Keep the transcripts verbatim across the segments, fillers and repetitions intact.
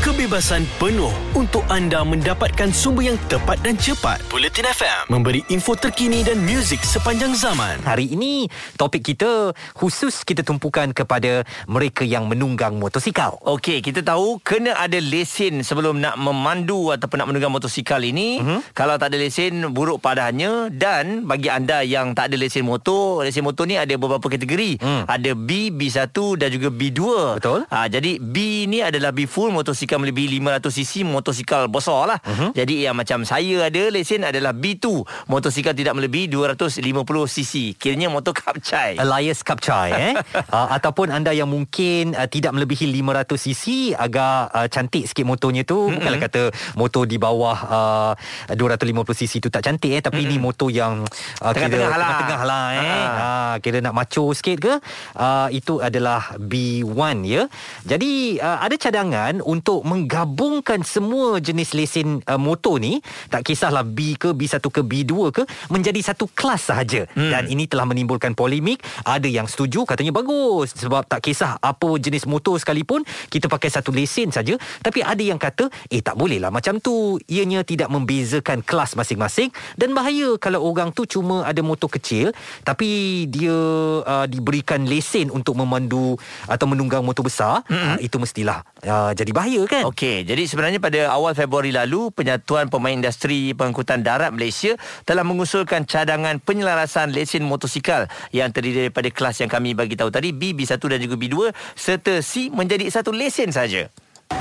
kebebasan penuh untuk anda mendapatkan sumber yang tepat dan cepat. Bulletin F M memberi info terkini dan muzik sepanjang zaman. Hari ini topik kita khusus kita tumpukan kepada mereka yang menunggang motosikal. Okey, kita tahu kena ada lesen sebelum nak memandu ataupun nak menunggang motosikal ini. Mm-hmm. Kalau tak ada lesen, buruk padahannya. Dan bagi anda yang tak ada lesen motor, lesen motor ni ada beberapa kategori. Mm. Ada B, B satu dan juga B dua. Betul. Ha, jadi B ni adalah B full motosikal melebihi lima ratus cc, motosikal besar lah. Uh-huh. Jadi yang macam saya ada lesen adalah B dua, motosikal tidak melebihi dua ratus lima puluh cc. Kiranya motor kapcai, alias kapcai eh? uh, Ataupun anda yang mungkin uh, tidak melebihi lima ratus cc, agak uh, cantik sikit motornya tu. Mm-hmm. Bukanlah kata motor di bawah uh, dua ratus lima puluh cc tu tak cantik eh? Tapi mm-hmm. ni motor yang uh, tengah-tengah lah, tengah lah eh? uh-huh. uh, Kira nak macho sikit ke, uh, itu adalah B satu ya. Jadi uh, ada cadangan untuk menggabungkan semua jenis lesen uh, motor ni, tak kisahlah B ke, B satu ke, B dua ke, menjadi satu kelas sahaja. Hmm. Dan ini telah menimbulkan polemik. Ada yang setuju, katanya bagus, sebab tak kisah apa jenis motor sekalipun, kita pakai satu lesen saja. Tapi ada yang kata, eh tak bolehlah macam tu, ianya tidak membezakan kelas masing-masing dan bahaya kalau orang tu cuma ada motor kecil tapi dia uh, diberikan lesen untuk memandu atau menunggang motor besar. Hmm. uh, Itu mestilah uh, jadi bahaya kan. Okey, jadi sebenarnya pada awal Februari lalu, Penyatuan Pemain Industri Pengangkutan Darat Malaysia telah mengusulkan cadangan penyelarasan lesen motosikal yang terdiri daripada kelas yang kami bagi tahu tadi, B, B satu dan juga B dua serta C, menjadi satu lesen saja.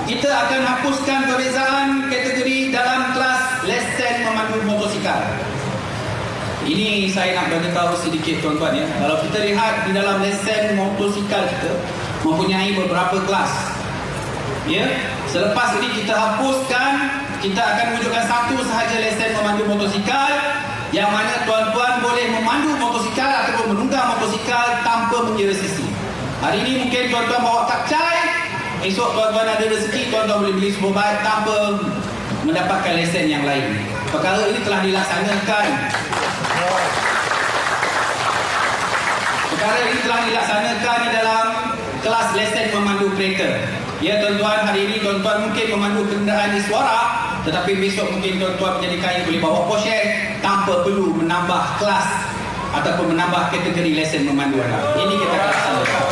Kita akan hapuskan perbezaan kategori dalam kelas lesen memandu motosikal. Ini saya nak beritahu sedikit tuan-tuan ya. Kalau kita lihat di dalam lesen motosikal, kita mempunyai beberapa kelas. Ya. Selepas ini kita hapuskan, kita akan wujudkan satu sahaja lesen memandu motosikal yang mana tuan-tuan boleh memandu motosikal ataupun menunggang motosikal tanpa mengira sisi. Hari ini mungkin tuan-tuan bawa kapcai, esok tuan-tuan ada rezeki, tuan-tuan boleh beli sebuah bahan tanpa mendapatkan lesen yang lain. Perkara ini telah dilaksanakan. Perkara ini telah dilaksanakan di dalam kelas lesen memandu kereta. Ya tuan-tuan, hari ini tuan-tuan mungkin memandu kenderaan bersuara, tetapi besok mungkin tuan-tuan menjadikan boleh bawa Porsche tanpa perlu menambah kelas ataupun menambah kategori lesen memandu anda. Ini kita akan laksanakan.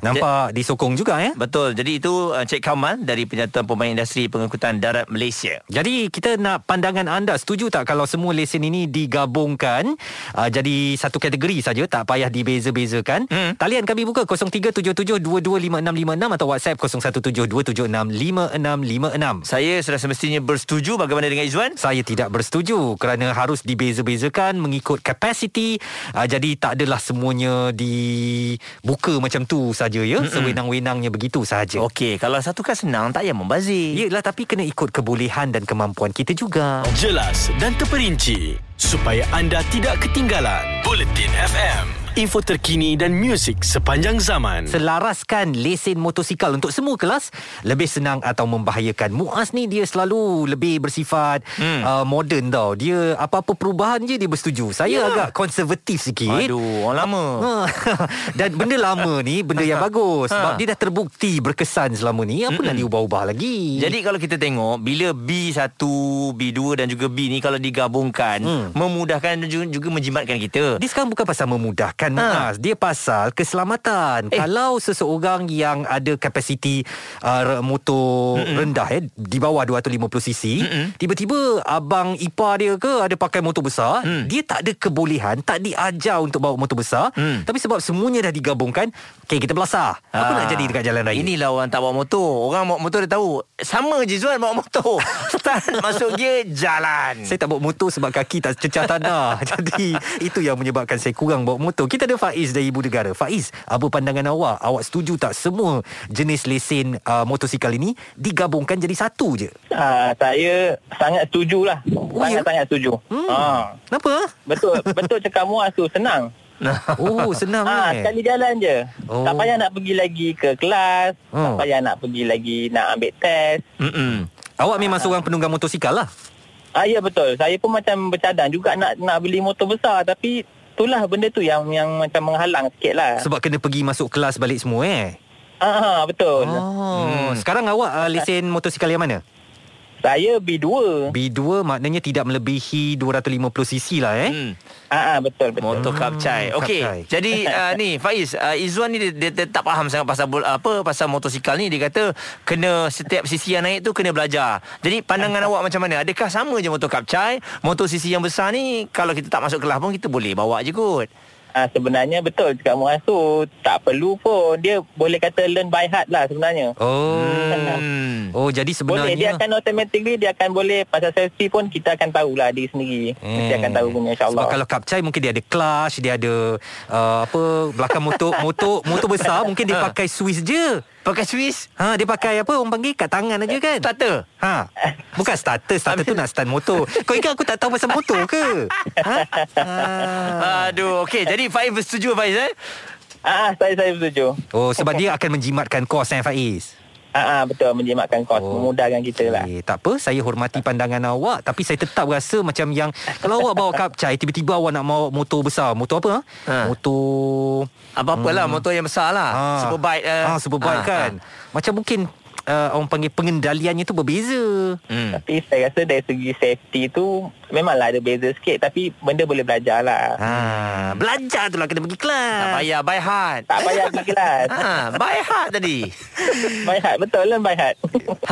Nampak disokong juga ya. Betul. Jadi itu Encik Kamal dari Penyatuan Pemain Industri Pengangkutan Darat Malaysia. Jadi kita nak pandangan anda, setuju tak kalau semua lesen ini digabungkan uh, jadi satu kategori saja, tak payah dibeza-bezakan. Hmm. Talian kami buka kosong tiga tujuh tujuh dua dua lima enam lima enam atau WhatsApp kosong satu tujuh dua tujuh enam lima enam lima enam. Saya sudah semestinya bersetuju. Bagaimana dengan Izwan? Saya tidak bersetuju kerana harus dibeza-bezakan mengikut kapasiti. Uh, jadi tak adalah semuanya dibuka macam tu saja. Ya, sewenang-wenangnya begitu sahaja. Okey, kalau satu kan senang, tak payah membazir. Yelah, tapi kena ikut kebolehan dan kemampuan kita juga. Jelas dan terperinci supaya anda tidak ketinggalan. Bulletin F M, info terkini dan muzik sepanjang zaman. Selaraskan lesen motosikal untuk semua kelas, lebih senang atau membahayakan. Muaz ni dia selalu lebih bersifat hmm. uh, moden tau. Dia apa-apa perubahan je dia bersetuju. Saya yeah. agak konservatif sikit. Aduh, orang lama. Dan benda lama ni benda yang bagus sebab ha. dia dah terbukti berkesan selama ni. Apa nak diubah-ubah lagi? Jadi kalau kita tengok, bila B satu, B dua dan juga B ni kalau digabungkan, hmm. memudahkan dan juga, juga menjimatkan kita. Dia sekarang bukan pasal memudahkan kan Muaz, ha. dia pasal keselamatan. Eh. Kalau seseorang yang ada kapasiti uh, motor Mm-mm. rendah eh, di bawah dua ratus lima puluh cc, Mm-mm. tiba-tiba abang ipar dia ke ada pakai motor besar, mm. dia tak ada kebolehan, tak diajar untuk bawa motor besar, mm. tapi sebab semuanya dah digabungkan, okey kita belasah. Ha. Apa nak jadi dekat jalan raya? Inilah orang tak bawa motor. Orang bawa motor dia tahu. Sama je Zuan bawa motor. Start masuk gear jalan. Saya tak bawa motor sebab kaki tak cecah tanah. Jadi itu yang menyebabkan saya kurang bawa motor. Kita ada Faiz dari Ibu Negara. Faiz, apa pandangan awak? Awak setuju tak semua jenis lesen uh, motosikal ini digabungkan jadi satu je? Uh, saya sangat setuju lah. Oh, sangat-sangat ya? setuju. Hmm. Uh. Kenapa? Betul betul cakap Muaz tu, senang. Oh, senang ha, eh. Sekali jalan je. Oh. Tak payah nak pergi lagi ke kelas. Oh. Tak payah nak pergi lagi nak ambil test. Mm-mm. Awak memang ha. seorang penunggang motosikal lah. Ah, ya betul. Saya pun macam bercadang juga nak nak beli motor besar, tapi itulah benda tu yang yang macam menghalang sikit lah. Sebab kena pergi masuk kelas balik semua eh. Ah, betul. Oh, hmm. Sekarang awak uh, lesen motosikal yang mana? Saya B dua. B dua maknanya tidak melebihi dua ratus lima puluh cc lah eh. Hmm. Ah, betul betul. Motor kapcai. Okey. Jadi uh, ni Faiz, uh, Izwan ni dia, dia, dia tak faham sangat pasal uh, apa pasal motosikal ni. Dia kata kena setiap sisi yang naik tu kena belajar. Jadi pandangan awak macam mana? Adakah sama je motor kapcai? Motor sisi yang besar ni kalau kita tak masuk kelas pun kita boleh bawa je kot. Ah, sebenarnya betul cakap Muaz tu, tak perlu pun. Dia boleh kata learn by heart lah sebenarnya. Oh. Hmm. Oh, jadi sebenarnya boleh, dia akan automatically dia akan boleh pasal safety pun kita akan tahulah diri sendiri. Hmm. Kita akan tahu punya insya-Allah. Sebab kalau kapcai mungkin dia ada clutch, dia ada uh, apa belakang motor motor motor besar mungkin dia pakai Swiss je. Pakai Swiss? Ha, dia pakai apa orang panggil kat tangan aja kan? Starter. Ha. Bukan starter, starter tu nak start motor. Kau ingat aku tak tahu pasal motor ke? Ha? Ah. Aduh, okey. Jadi Faiz setuju Faiz eh? Ah, saya saya setuju. Oh, sebab dia akan menjimatkan kos eh Faiz. Ah, betul, menjimatkan kos, oh, memudahkan kita lah. Eh, tak apa, saya hormati pandangan awak, tapi saya tetap rasa macam yang kalau awak bawa kapcai tiba-tiba awak nak bawa motor besar, motor apa? Ha? Motor apa-apalah, hmm. motor yang besar lah. Ha. Superbike. Uh, ha, superbike ha, kan. Ha. Macam mungkin Uh, orang panggil pengendaliannya tu berbeza. Hmm. Tapi saya rasa dari segi safety tu memanglah ada beza sikit, tapi benda boleh belajar lah. Ha, belajar tu lah kena pergi kelas. Tak payah by heart. Tak payah pergi kelas. Ha, by heart tadi. By heart, betul lah by heart.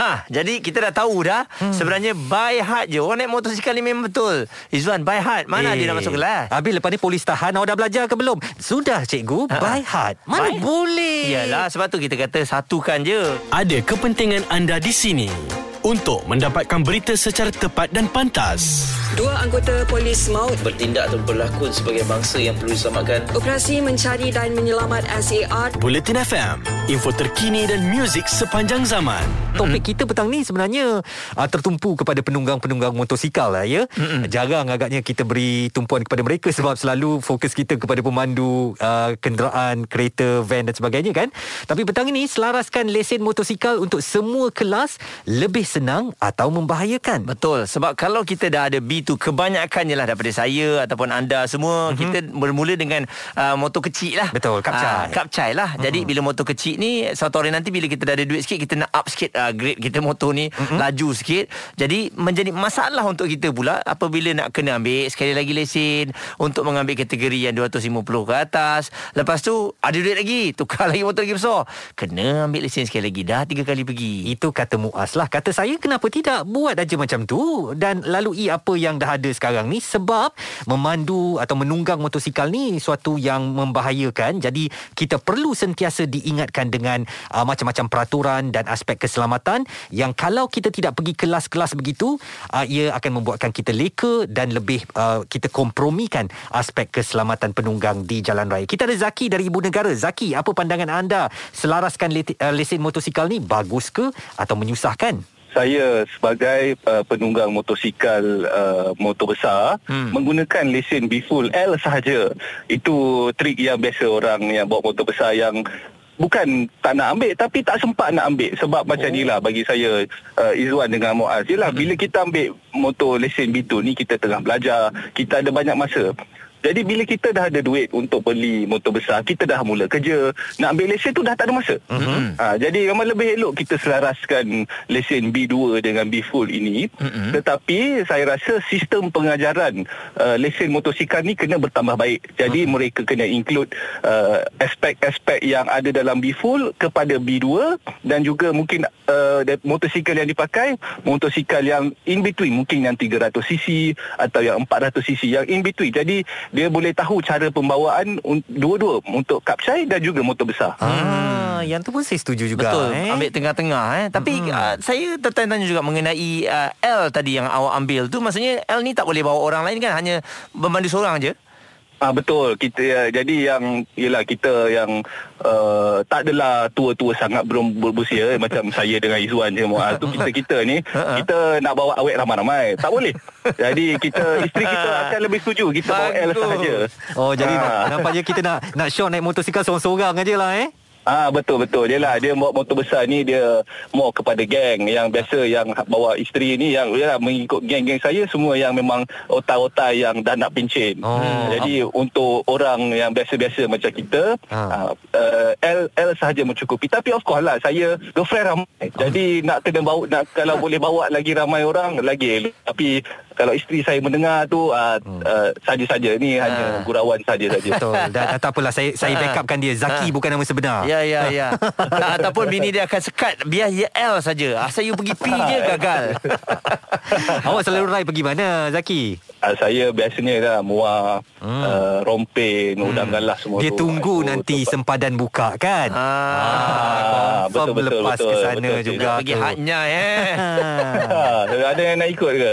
Ha, jadi kita dah tahu dah hmm. sebenarnya by heart je. Orang naik motosikal ni memang betul Izwan by heart. Mana hey. dia nak masuk kelas. Habis lepas ni polis tahan, awak dah belajar ke belum? Sudah cikgu, ha, by heart. Mana by boleh. Yalah, sebab tu kita kata satukan je. Ada ke kepentingan anda di sini untuk mendapatkan berita secara tepat dan pantas. Dua anggota polis maut bertindak atau berlakon sebagai bangsa yang perlu diselamatkan. Operasi Mencari dan Menyelamat S A R. Bulletin F M, info terkini dan muzik sepanjang zaman. Topik kita petang ni sebenarnya uh, tertumpu kepada penunggang-penunggang motosikal lah ya. Mm-mm. Jarang agaknya kita beri tumpuan kepada mereka sebab selalu fokus kita kepada pemandu uh, kenderaan, kereta, van dan sebagainya kan. Tapi petang ini selaraskan lesen motosikal untuk semua kelas lebih senang atau membahayakan. Betul, sebab kalau kita dah ada B dua kebanyakan je lah daripada saya ataupun anda semua, mm-hmm. kita bermula dengan uh, motor kecil lah. Betul, kapcai. Uh, kapcai lah. Mm-hmm. Jadi bila motor kecil ni suatu hari nanti bila kita dah ada duit sikit kita nak up sikit uh, grade kita motor ni, mm-hmm. laju sikit. Jadi menjadi masalah untuk kita pula apabila nak kena ambil sekali lagi lesen untuk mengambil kategori yang dua ratus lima puluh ke atas. Lepas tu ada duit lagi, tukar lagi motor lagi besar, kena ambil lesen sekali lagi. Dah tiga kali pergi. Itu kata Muaz lah. Kata saya kenapa tidak buat aja macam tu dan lalui apa yang dah ada sekarang ni. Sebab memandu atau menunggang motosikal ni suatu yang membahayakan. Jadi kita perlu sentiasa diingatkan dengan uh, macam-macam peraturan dan aspek keselamatan, yang kalau kita tidak pergi kelas-kelas begitu, uh, ia akan membuatkan kita leka dan lebih uh, kita kompromikan aspek keselamatan penunggang di jalan raya. Kita ada Zaki dari Ibu Negara. Zaki, apa pandangan anda? Selaraskan leti- uh, lesen motosikal ni bagus ke atau menyusahkan? Saya sebagai uh, penunggang motosikal uh, motor besar, hmm. menggunakan lesen B full L sahaja. Itu trik yang biasa orang yang bawa motor besar yang bukan tak nak ambil tapi tak sempat nak ambil. Sebab oh. macam inilah bagi saya uh, Izwan dengan Muaz. Yelah, bila kita ambil motor lesen B dua ni kita tengah belajar, kita ada banyak masa. Jadi bila kita dah ada duit untuk beli motor besar, kita dah mula kerja, nak ambil lesen tu dah tak ada masa. Mm-hmm. Ha, jadi memang lebih elok kita selaraskan lesen B dua dengan B full ini. Mm-hmm. Tetapi saya rasa sistem pengajaran uh, lesen motosikal ni kena bertambah baik. Jadi mm-hmm. mereka kena include uh, aspek-aspek yang ada dalam B full kepada B dua, dan juga mungkin uh, motosikal yang dipakai, motosikal yang in between, mungkin yang tiga ratus cc atau yang empat ratus cc yang in between. Jadi dia boleh tahu cara pembawaan dua-dua untuk kapcai dan juga motor besar. Ah, yang tu pun saya setuju juga. Betul, eh? Ambil tengah-tengah eh. Tapi mm-hmm. uh, saya tertanya juga mengenai uh, L tadi yang awak ambil tu. Maksudnya L ni tak boleh bawa orang lain kan, hanya memandu seorang je. Ah, betul, kita jadi yang ialah kita yang uh, tak adalah tua-tua sangat belum berusia macam saya dengan Izwan je Muaz tu. Kita-kita ni kita nak bawa awet ramai-ramai tak boleh. Jadi kita isteri kita akan lebih setuju kita bawa L sahaja. Oh, jadi ha. nampaknya kita nak nak show naik motosikal seorang-seorang aje lah eh. Ah betul betul jelah, dia bawa motor besar ni dia more kepada geng yang biasa, yang bawa isteri ni yang jelah mengikut geng-geng saya semua yang memang otak-otak yang dah nak pencen. Oh. Jadi untuk orang yang biasa-biasa macam kita ah. uh, L L sahaja mencukupi, tapi of course lah saya girlfriend ramai. Oh. Jadi nak kena bawa, nak kalau boleh bawa lagi ramai orang lagi, tapi kalau isteri saya mendengar tu uh, uh, saja-saja ni ha. hanya gurauan saja-saja. Betul. Dan tak apalah saya saya backupkan dia. Zaki ha. bukan nama sebenar. Ya ya ya. Tak, ataupun bini dia akan sekat biar dia L saja. Asal you pergi P je gagal. Awak selalu rai pergi mana Zaki? Uh, saya biasanya lah Muaz, hmm. uh, Rompin, Udang hmm. Galah semua dia tu. Dia tunggu itu, nanti tempat. Sempadan buka kan. Ah, ah betul betul lepas betul, ke sana betul, juga. Nak pergi haknya eh. Ada yang nak ikut ke?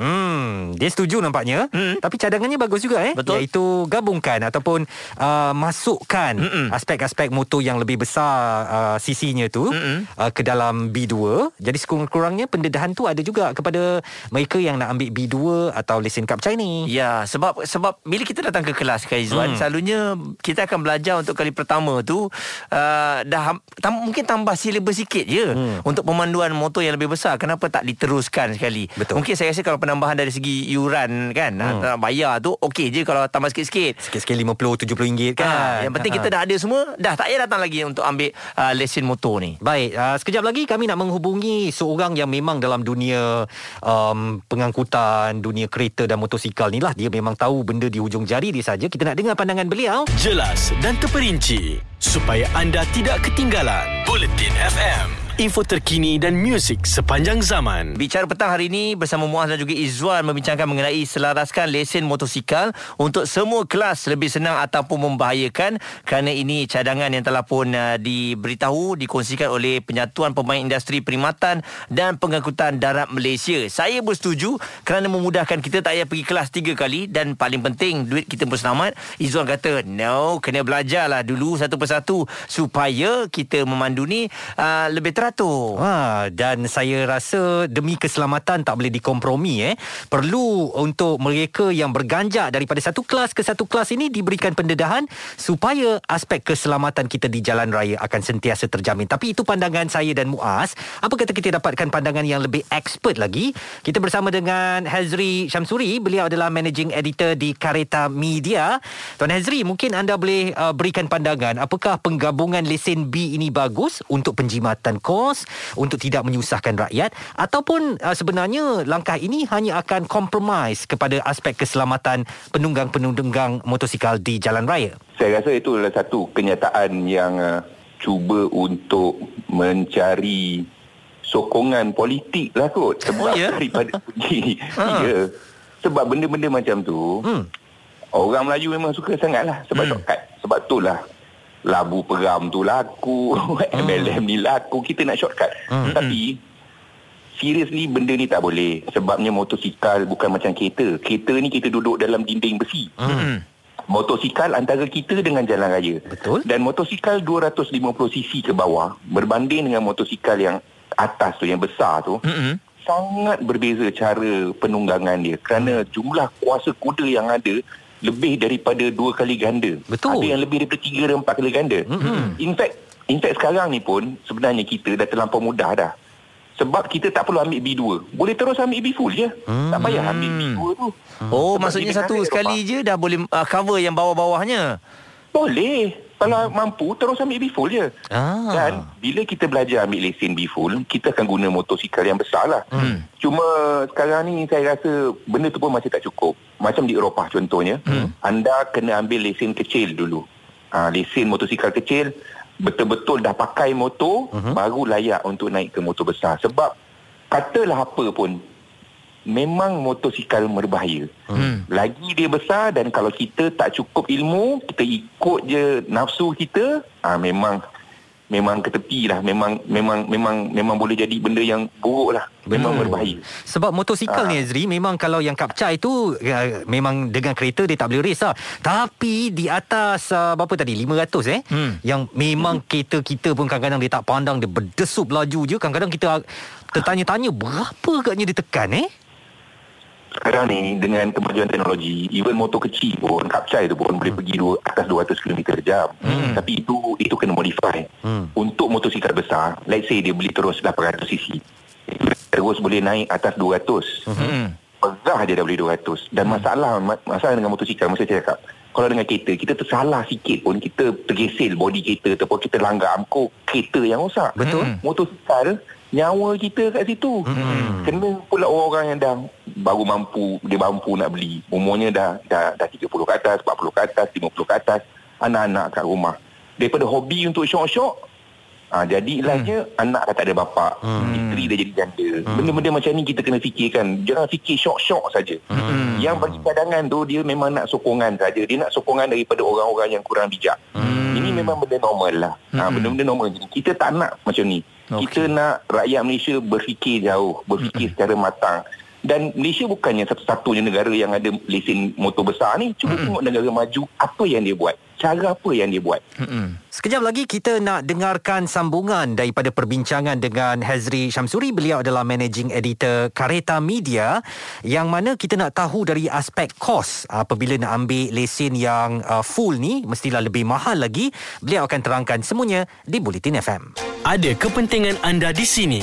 Hmm, dia setuju nampaknya. Hmm. Tapi cadangannya bagus juga eh. Betul. Iaitu gabungkan ataupun uh, masukkan Mm-mm. aspek-aspek motor yang lebih besar uh, sisinya tu uh, ke dalam B dua. Jadi sekurang-kurangnya pendedahan tu ada juga kepada mereka yang nak ambil B dua atau lesen kapcai ni. Ya, sebab sebab bila kita datang ke kelas Kak Izwan, hmm. selalunya kita akan belajar untuk kali pertama tu uh, dah tam, mungkin tambah silibus sikit je hmm. untuk pemanduan motor yang lebih besar. Kenapa tak diteruskan sekali? Betul. Mungkin saya rasa kalau penambahan dari segi yuran kan, hmm. nak bayar tu okey je kalau tambah sikit-sikit. Sikit-sikit lima puluh, tujuh puluh ringgit kan. Ha, yang penting ha. kita dah ada semua, dah tak payah datang lagi untuk ambil uh, lesen motor ni. Baik, uh, sekejap lagi kami nak menghubungi seorang yang memang dalam dunia um, pengangkutan, dunia kereta dan motosikal ni lah, dia memang tahu benda di hujung jari dia saja. Kita nak dengar pandangan beliau jelas dan terperinci supaya anda tidak ketinggalan Buletin F M, info terkini dan muzik sepanjang zaman. Bicara petang hari ini bersama Muaz dan juga Izwan membincangkan mengenai selaraskan lesen motosikal untuk semua kelas lebih senang ataupun membahayakan, kerana ini cadangan yang telah pun uh, diberitahu, dikongsikan oleh Penyatuan Pemain Industri Perkhidmatan dan Pengangkutan Darat Malaysia. Saya bersetuju kerana memudahkan kita, tak payah pergi kelas tiga kali dan paling penting duit kita pun selamat. Izwan kata, no, kena belajarlah dulu satu persatu supaya kita memandu ni uh, lebih terang. Ha, dan saya rasa demi keselamatan tak boleh dikompromi eh. Perlu untuk mereka yang berganjak daripada satu kelas ke satu kelas ini diberikan pendedahan supaya aspek keselamatan kita di jalan raya akan sentiasa terjamin. Tapi itu pandangan saya dan Muaz. Apa kata kita dapatkan pandangan yang lebih expert lagi? Kita bersama dengan Hazri Shamsuri. Beliau adalah Managing Editor di Careta Media. Tuan Hazri, mungkin anda boleh uh, berikan pandangan. Apakah penggabungan lesen B ini bagus untuk penjimatan kos, untuk tidak menyusahkan rakyat, ataupun uh, sebenarnya langkah ini hanya akan kompromis kepada aspek keselamatan penunggang-penunggang motosikal di jalan raya? Saya rasa itu adalah satu kenyataan yang uh, cuba untuk mencari sokongan politik lah kot. Sebab oh, yeah? daripada puji ha. ya. Sebab benda-benda macam tu hmm. orang Melayu memang suka sangat lah. Sebab hmm. shortcut. Sebab tu lah Labu Peram tu laku, M L M ni laku, kita nak shortcut. Hmm. Tapi seriously benda ni tak boleh. Sebabnya motosikal bukan macam kereta. Kereta ni kita duduk dalam dinding besi. Hmm. Motosikal antara kita dengan jalan raya. Betul. Dan motosikal dua ratus lima puluh cc ke bawah berbanding dengan motosikal yang atas tu, yang besar tu, hmm. sangat berbeza cara penunggangan dia. Kerana jumlah kuasa kuda yang ada lebih daripada dua kali ganda. Betul. Ada yang lebih daripada tiga dan empat kali ganda. Mm-hmm. In fact, in fact sekarang ni pun sebenarnya kita dah terlampau mudah dah. Sebab kita tak perlu ambil B dua. Boleh terus ambil B full je. Mm-hmm. Tak payah ambil B dua tu. Oh, sebab maksudnya satu sekali je dah boleh uh, cover yang bawah-bawahnya. Boleh. Kalau mampu terus ambil B full je. Ah. Dan bila kita belajar ambil lesen B full, kita akan guna motosikal yang besar lah. Hmm. Cuma sekarang ni saya rasa benda tu pun masih tak cukup. Macam di Eropah contohnya, hmm. anda kena ambil lesen kecil dulu. Ha, lesen motosikal kecil, betul-betul dah pakai motor, hmm. baru layak untuk naik ke motor besar. Sebab katalah apa pun, memang motosikal berbahaya. Hmm. Lagi dia besar, dan kalau kita tak cukup ilmu, kita ikut je nafsu kita, ah ha, memang memang ke tepi lah. Memang memang memang memang boleh jadi benda yang buruk lah. Memang hmm. berbahaya. Sebab motosikal ha. ni Azri, memang kalau yang kapcai tu uh, memang dengan kereta dia tak boleh race lah. Tapi di atas uh, berapa tadi? lima ratus eh hmm. yang memang hmm. kereta kita pun kadang-kadang dia tak pandang, dia berdesup laju je. Kadang-kadang kita tertanya-tanya berapa agaknya dia tekan eh. sekarang ni dengan kemajuan teknologi, even motor kecil pun, kapcai tu pun hmm. boleh pergi dua, atas dua ratus kilometer jam. Hmm. Tapi itu itu kena modify. Hmm. Untuk motosikal besar, let's say dia beli terus lapan ratus cc, terus boleh naik atas dua ratus. Hmm. Pernah dia dah boleh dua ratus. Dan masalah masalah dengan motosikal, masa saya cakap, kalau dengan kereta, kita tersalah sikit pun, kita tergesel body kereta, ataupun kita langgar amkuk, kereta yang rosak. Betul. Motosikal, nyawa kita kat situ. Hmm. Kena pula orang-orang yang dah baru mampu, dia mampu nak beli. Umurnya dah, dah, dah tiga puluh ke atas, empat puluh ke atas, lima puluh ke atas. Anak-anak kat rumah. Daripada hobi untuk syok-syok, ha, jadi ilahnya hmm. anak dah tak ada bapa, hmm. isteri dah jadi janda. hmm. Benda-benda macam ni kita kena fikirkan. Jangan fikir syok-syok saja. hmm. Yang bagi cadangan tu, dia memang nak sokongan saja. Dia nak sokongan daripada orang-orang yang kurang bijak. hmm. Ini memang benda normal lah. hmm. ha, Benda-benda normal. Kita tak nak macam ni. okay. Kita nak rakyat Malaysia berfikir jauh, berfikir hmm. secara matang. Dan Malaysia bukannya satu-satunya negara yang ada lesen motor besar ni. Cuba mm-hmm. tengok negara maju, apa yang dia buat, cara apa yang dia buat. Mm-hmm. Sekejap lagi kita nak dengarkan sambungan daripada perbincangan dengan Hazri Shamsuri. Beliau adalah Managing Editor Careta Media, yang mana kita nak tahu dari aspek kos. Apabila nak ambil lesen yang full ni, mestilah lebih mahal lagi. Beliau akan terangkan semuanya di Bulletin F M. Ada kepentingan anda di sini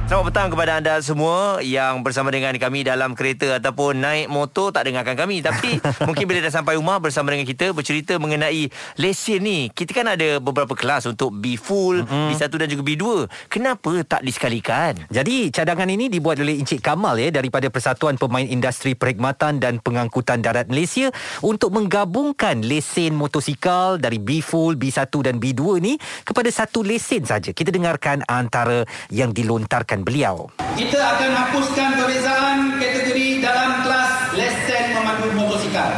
Selamat petang kepada anda semua yang bersama dengan kami dalam kereta ataupun naik motor tak dengarkan kami. Tapi mungkin bila dah sampai rumah bersama dengan kita bercerita mengenai lesen ni. Kita kan ada beberapa kelas untuk B full, mm-hmm. B satu dan juga B dua. Kenapa tak disekalikan? Jadi cadangan ini di buat oleh Encik Kamal ya, daripada Persatuan Pemain Industri Perkhidmatan dan Pengangkutan Darat Malaysia, untuk menggabungkan lesen motosikal dari B full, B satu dan B dua ni kepada satu lesen saja. Kita dengarkan antara yang dilontarkan beliau. Kita akan hapuskan perbezaan kategori dalam kelas lesen memandu motosikal.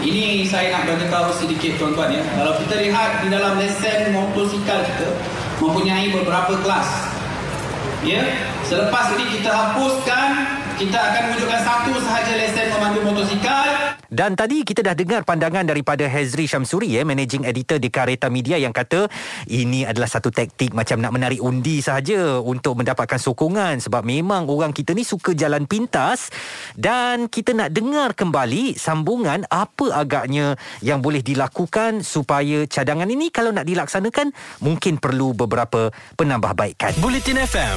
Ini saya nak beritahu sedikit tuan-tuan ya. Kalau kita lihat di dalam lesen motosikal kita mempunyai beberapa kelas. Ya, selepas ini kita hapuskan, kita akan wujudkan satu sahaja lesen memandu motosikal. Dan tadi kita dah dengar pandangan daripada Hazri Shamsuri, eh, Managing Editor di Careta Media, yang kata ini adalah satu taktik macam nak menarik undi sahaja untuk mendapatkan sokongan, sebab memang orang kita ni suka jalan pintas. Dan kita nak dengar kembali sambungan apa agaknya yang boleh dilakukan supaya cadangan ini kalau nak dilaksanakan mungkin perlu beberapa penambahbaikan. Bulletin F M,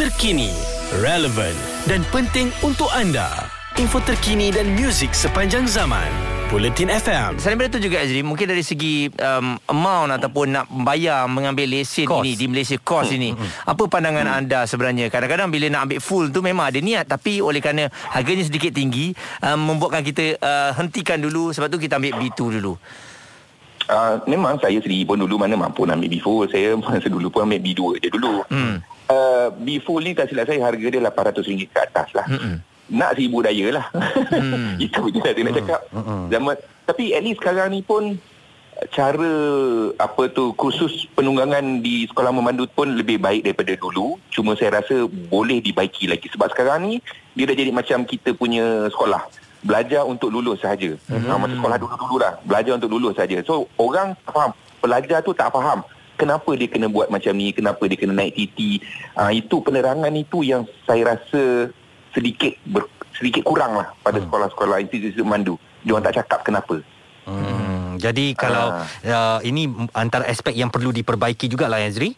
terkini, relevan dan penting untuk anda. Info terkini dan muzik sepanjang zaman. Bulletin F M. Selain daripada itu juga Azri, mungkin dari segi um, amount ataupun nak bayar mengambil lesen cost ini di Malaysia, kos ini. Apa pandangan anda sebenarnya? Kadang-kadang bila nak ambil full tu memang ada niat, tapi oleh kerana harganya sedikit tinggi, um, membuatkan kita uh, hentikan dulu. Sebab tu kita ambil B dua dulu. Uh, memang saya sendiri pun dulu mana mampu nak ambil B empat. Saya masa dulu pun ambil B dua je dulu. hmm. uh, B empat ni tak silap saya harga dia lapan ratus ringgit ke atas lah. hmm. Nak seribu daya lah. hmm. Itu je saya nak cakap. hmm. Zaman, tapi at least sekarang ni pun cara apa tu kursus penunggangan di sekolah memandu pun lebih baik daripada dulu. Cuma saya rasa boleh dibaiki lagi, sebab sekarang ni dia dah jadi macam kita punya sekolah, belajar untuk lulus sahaja. hmm. ha, Masa sekolah dulu-dulu lah, belajar untuk lulus sahaja. So orang faham, pelajar tu tak faham kenapa dia kena buat macam ni, kenapa dia kena naik titi. ha, Itu penerangan itu yang saya rasa sedikit ber, sedikit kurang lah pada hmm. sekolah-sekolah institusi memandu. Diorang tak cakap kenapa. hmm. Jadi kalau ha. uh, ini antara aspek yang perlu diperbaiki jugalah Azri.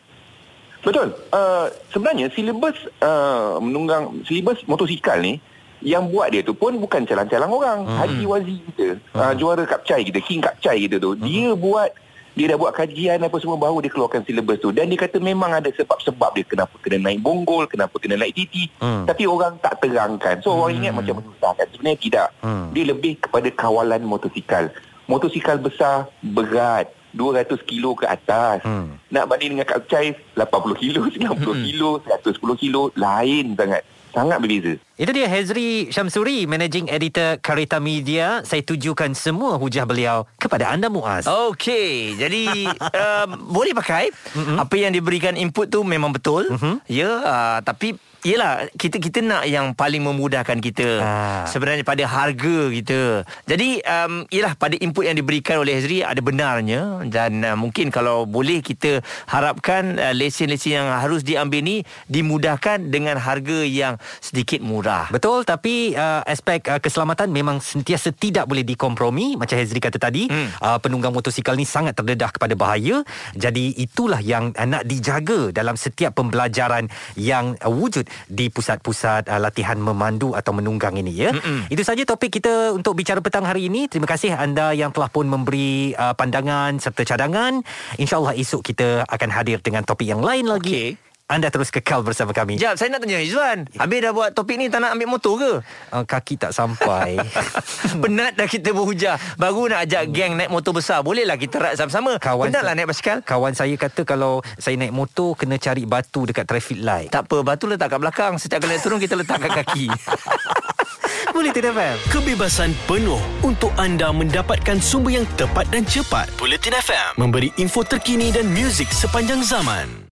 Betul. uh, Sebenarnya silibus uh, menunggang, silibus motosikal ni yang buat dia tu pun bukan calang-calang orang. hmm. Haji Wazi kita, hmm. uh, juara kapcai kita, king kapcai kita tu, hmm. dia buat, dia dah buat kajian apa semua baru dia keluarkan silibus tu. Dan dia kata memang ada sebab-sebab dia kenapa kena naik bonggol, kenapa kena naik titi. hmm. Tapi orang tak terangkan. So hmm. orang ingat macam menyusahkan. Sebenarnya tidak. hmm. Dia lebih kepada kawalan motosikal. Motosikal besar berat dua ratus kilo ke atas. hmm. Nak banding dengan kapcai lapan puluh kilo, sembilan puluh kilo, seratus sepuluh kilo. Lain sangat, sangat berbeza. Itu dia Hazri Shamsuri, Managing Editor Careta Media. Saya tujukan semua hujah beliau kepada anda Muaz. Okey, jadi uh, boleh pakai. Mm-hmm. Apa yang diberikan input tu memang betul. Mm-hmm. Ya, yeah, uh, tapi Yelah, kita kita nak yang paling memudahkan kita ha. sebenarnya pada harga kita. Jadi um, yelah, pada input yang diberikan oleh Hazri ada benarnya. Dan uh, mungkin kalau boleh kita harapkan uh, lesen-lesen yang harus diambil ni dimudahkan dengan harga yang sedikit murah. Betul, tapi uh, aspek uh, keselamatan memang sentiasa tidak boleh dikompromi. Macam Hazri kata tadi, hmm. uh, penunggang motosikal ni sangat terdedah kepada bahaya. Jadi itulah yang uh, nak dijaga dalam setiap pembelajaran yang uh, wujud di pusat-pusat uh, latihan memandu atau menunggang ini, ya. Mm-mm. Itu saja topik kita untuk bicara petang hari ini. Terima kasih anda yang telah pun memberi uh, pandangan serta cadangan. InsyaAllah esok kita akan hadir dengan topik yang lain lagi. Okay. Anda terus kekal bersama kami. Jap, saya nak tanya Izwan, habis dah buat topik ni tak nak ambil motor ke? Uh, kaki tak sampai. Penat dah kita berhujah. Baru nak ajak geng naik motor besar. Bolehlah kita ride sama-sama. Kawan Penatlah naik basikal. Kawan saya kata kalau saya naik motor kena cari batu dekat traffic light. Tak apa, batu letak kat belakang. Setiap kali turun kita letak kat kaki. Bulletin F M. Kebebasan penuh untuk anda mendapatkan sumber yang tepat dan cepat. Bulletin F M memberi info terkini dan muzik sepanjang zaman.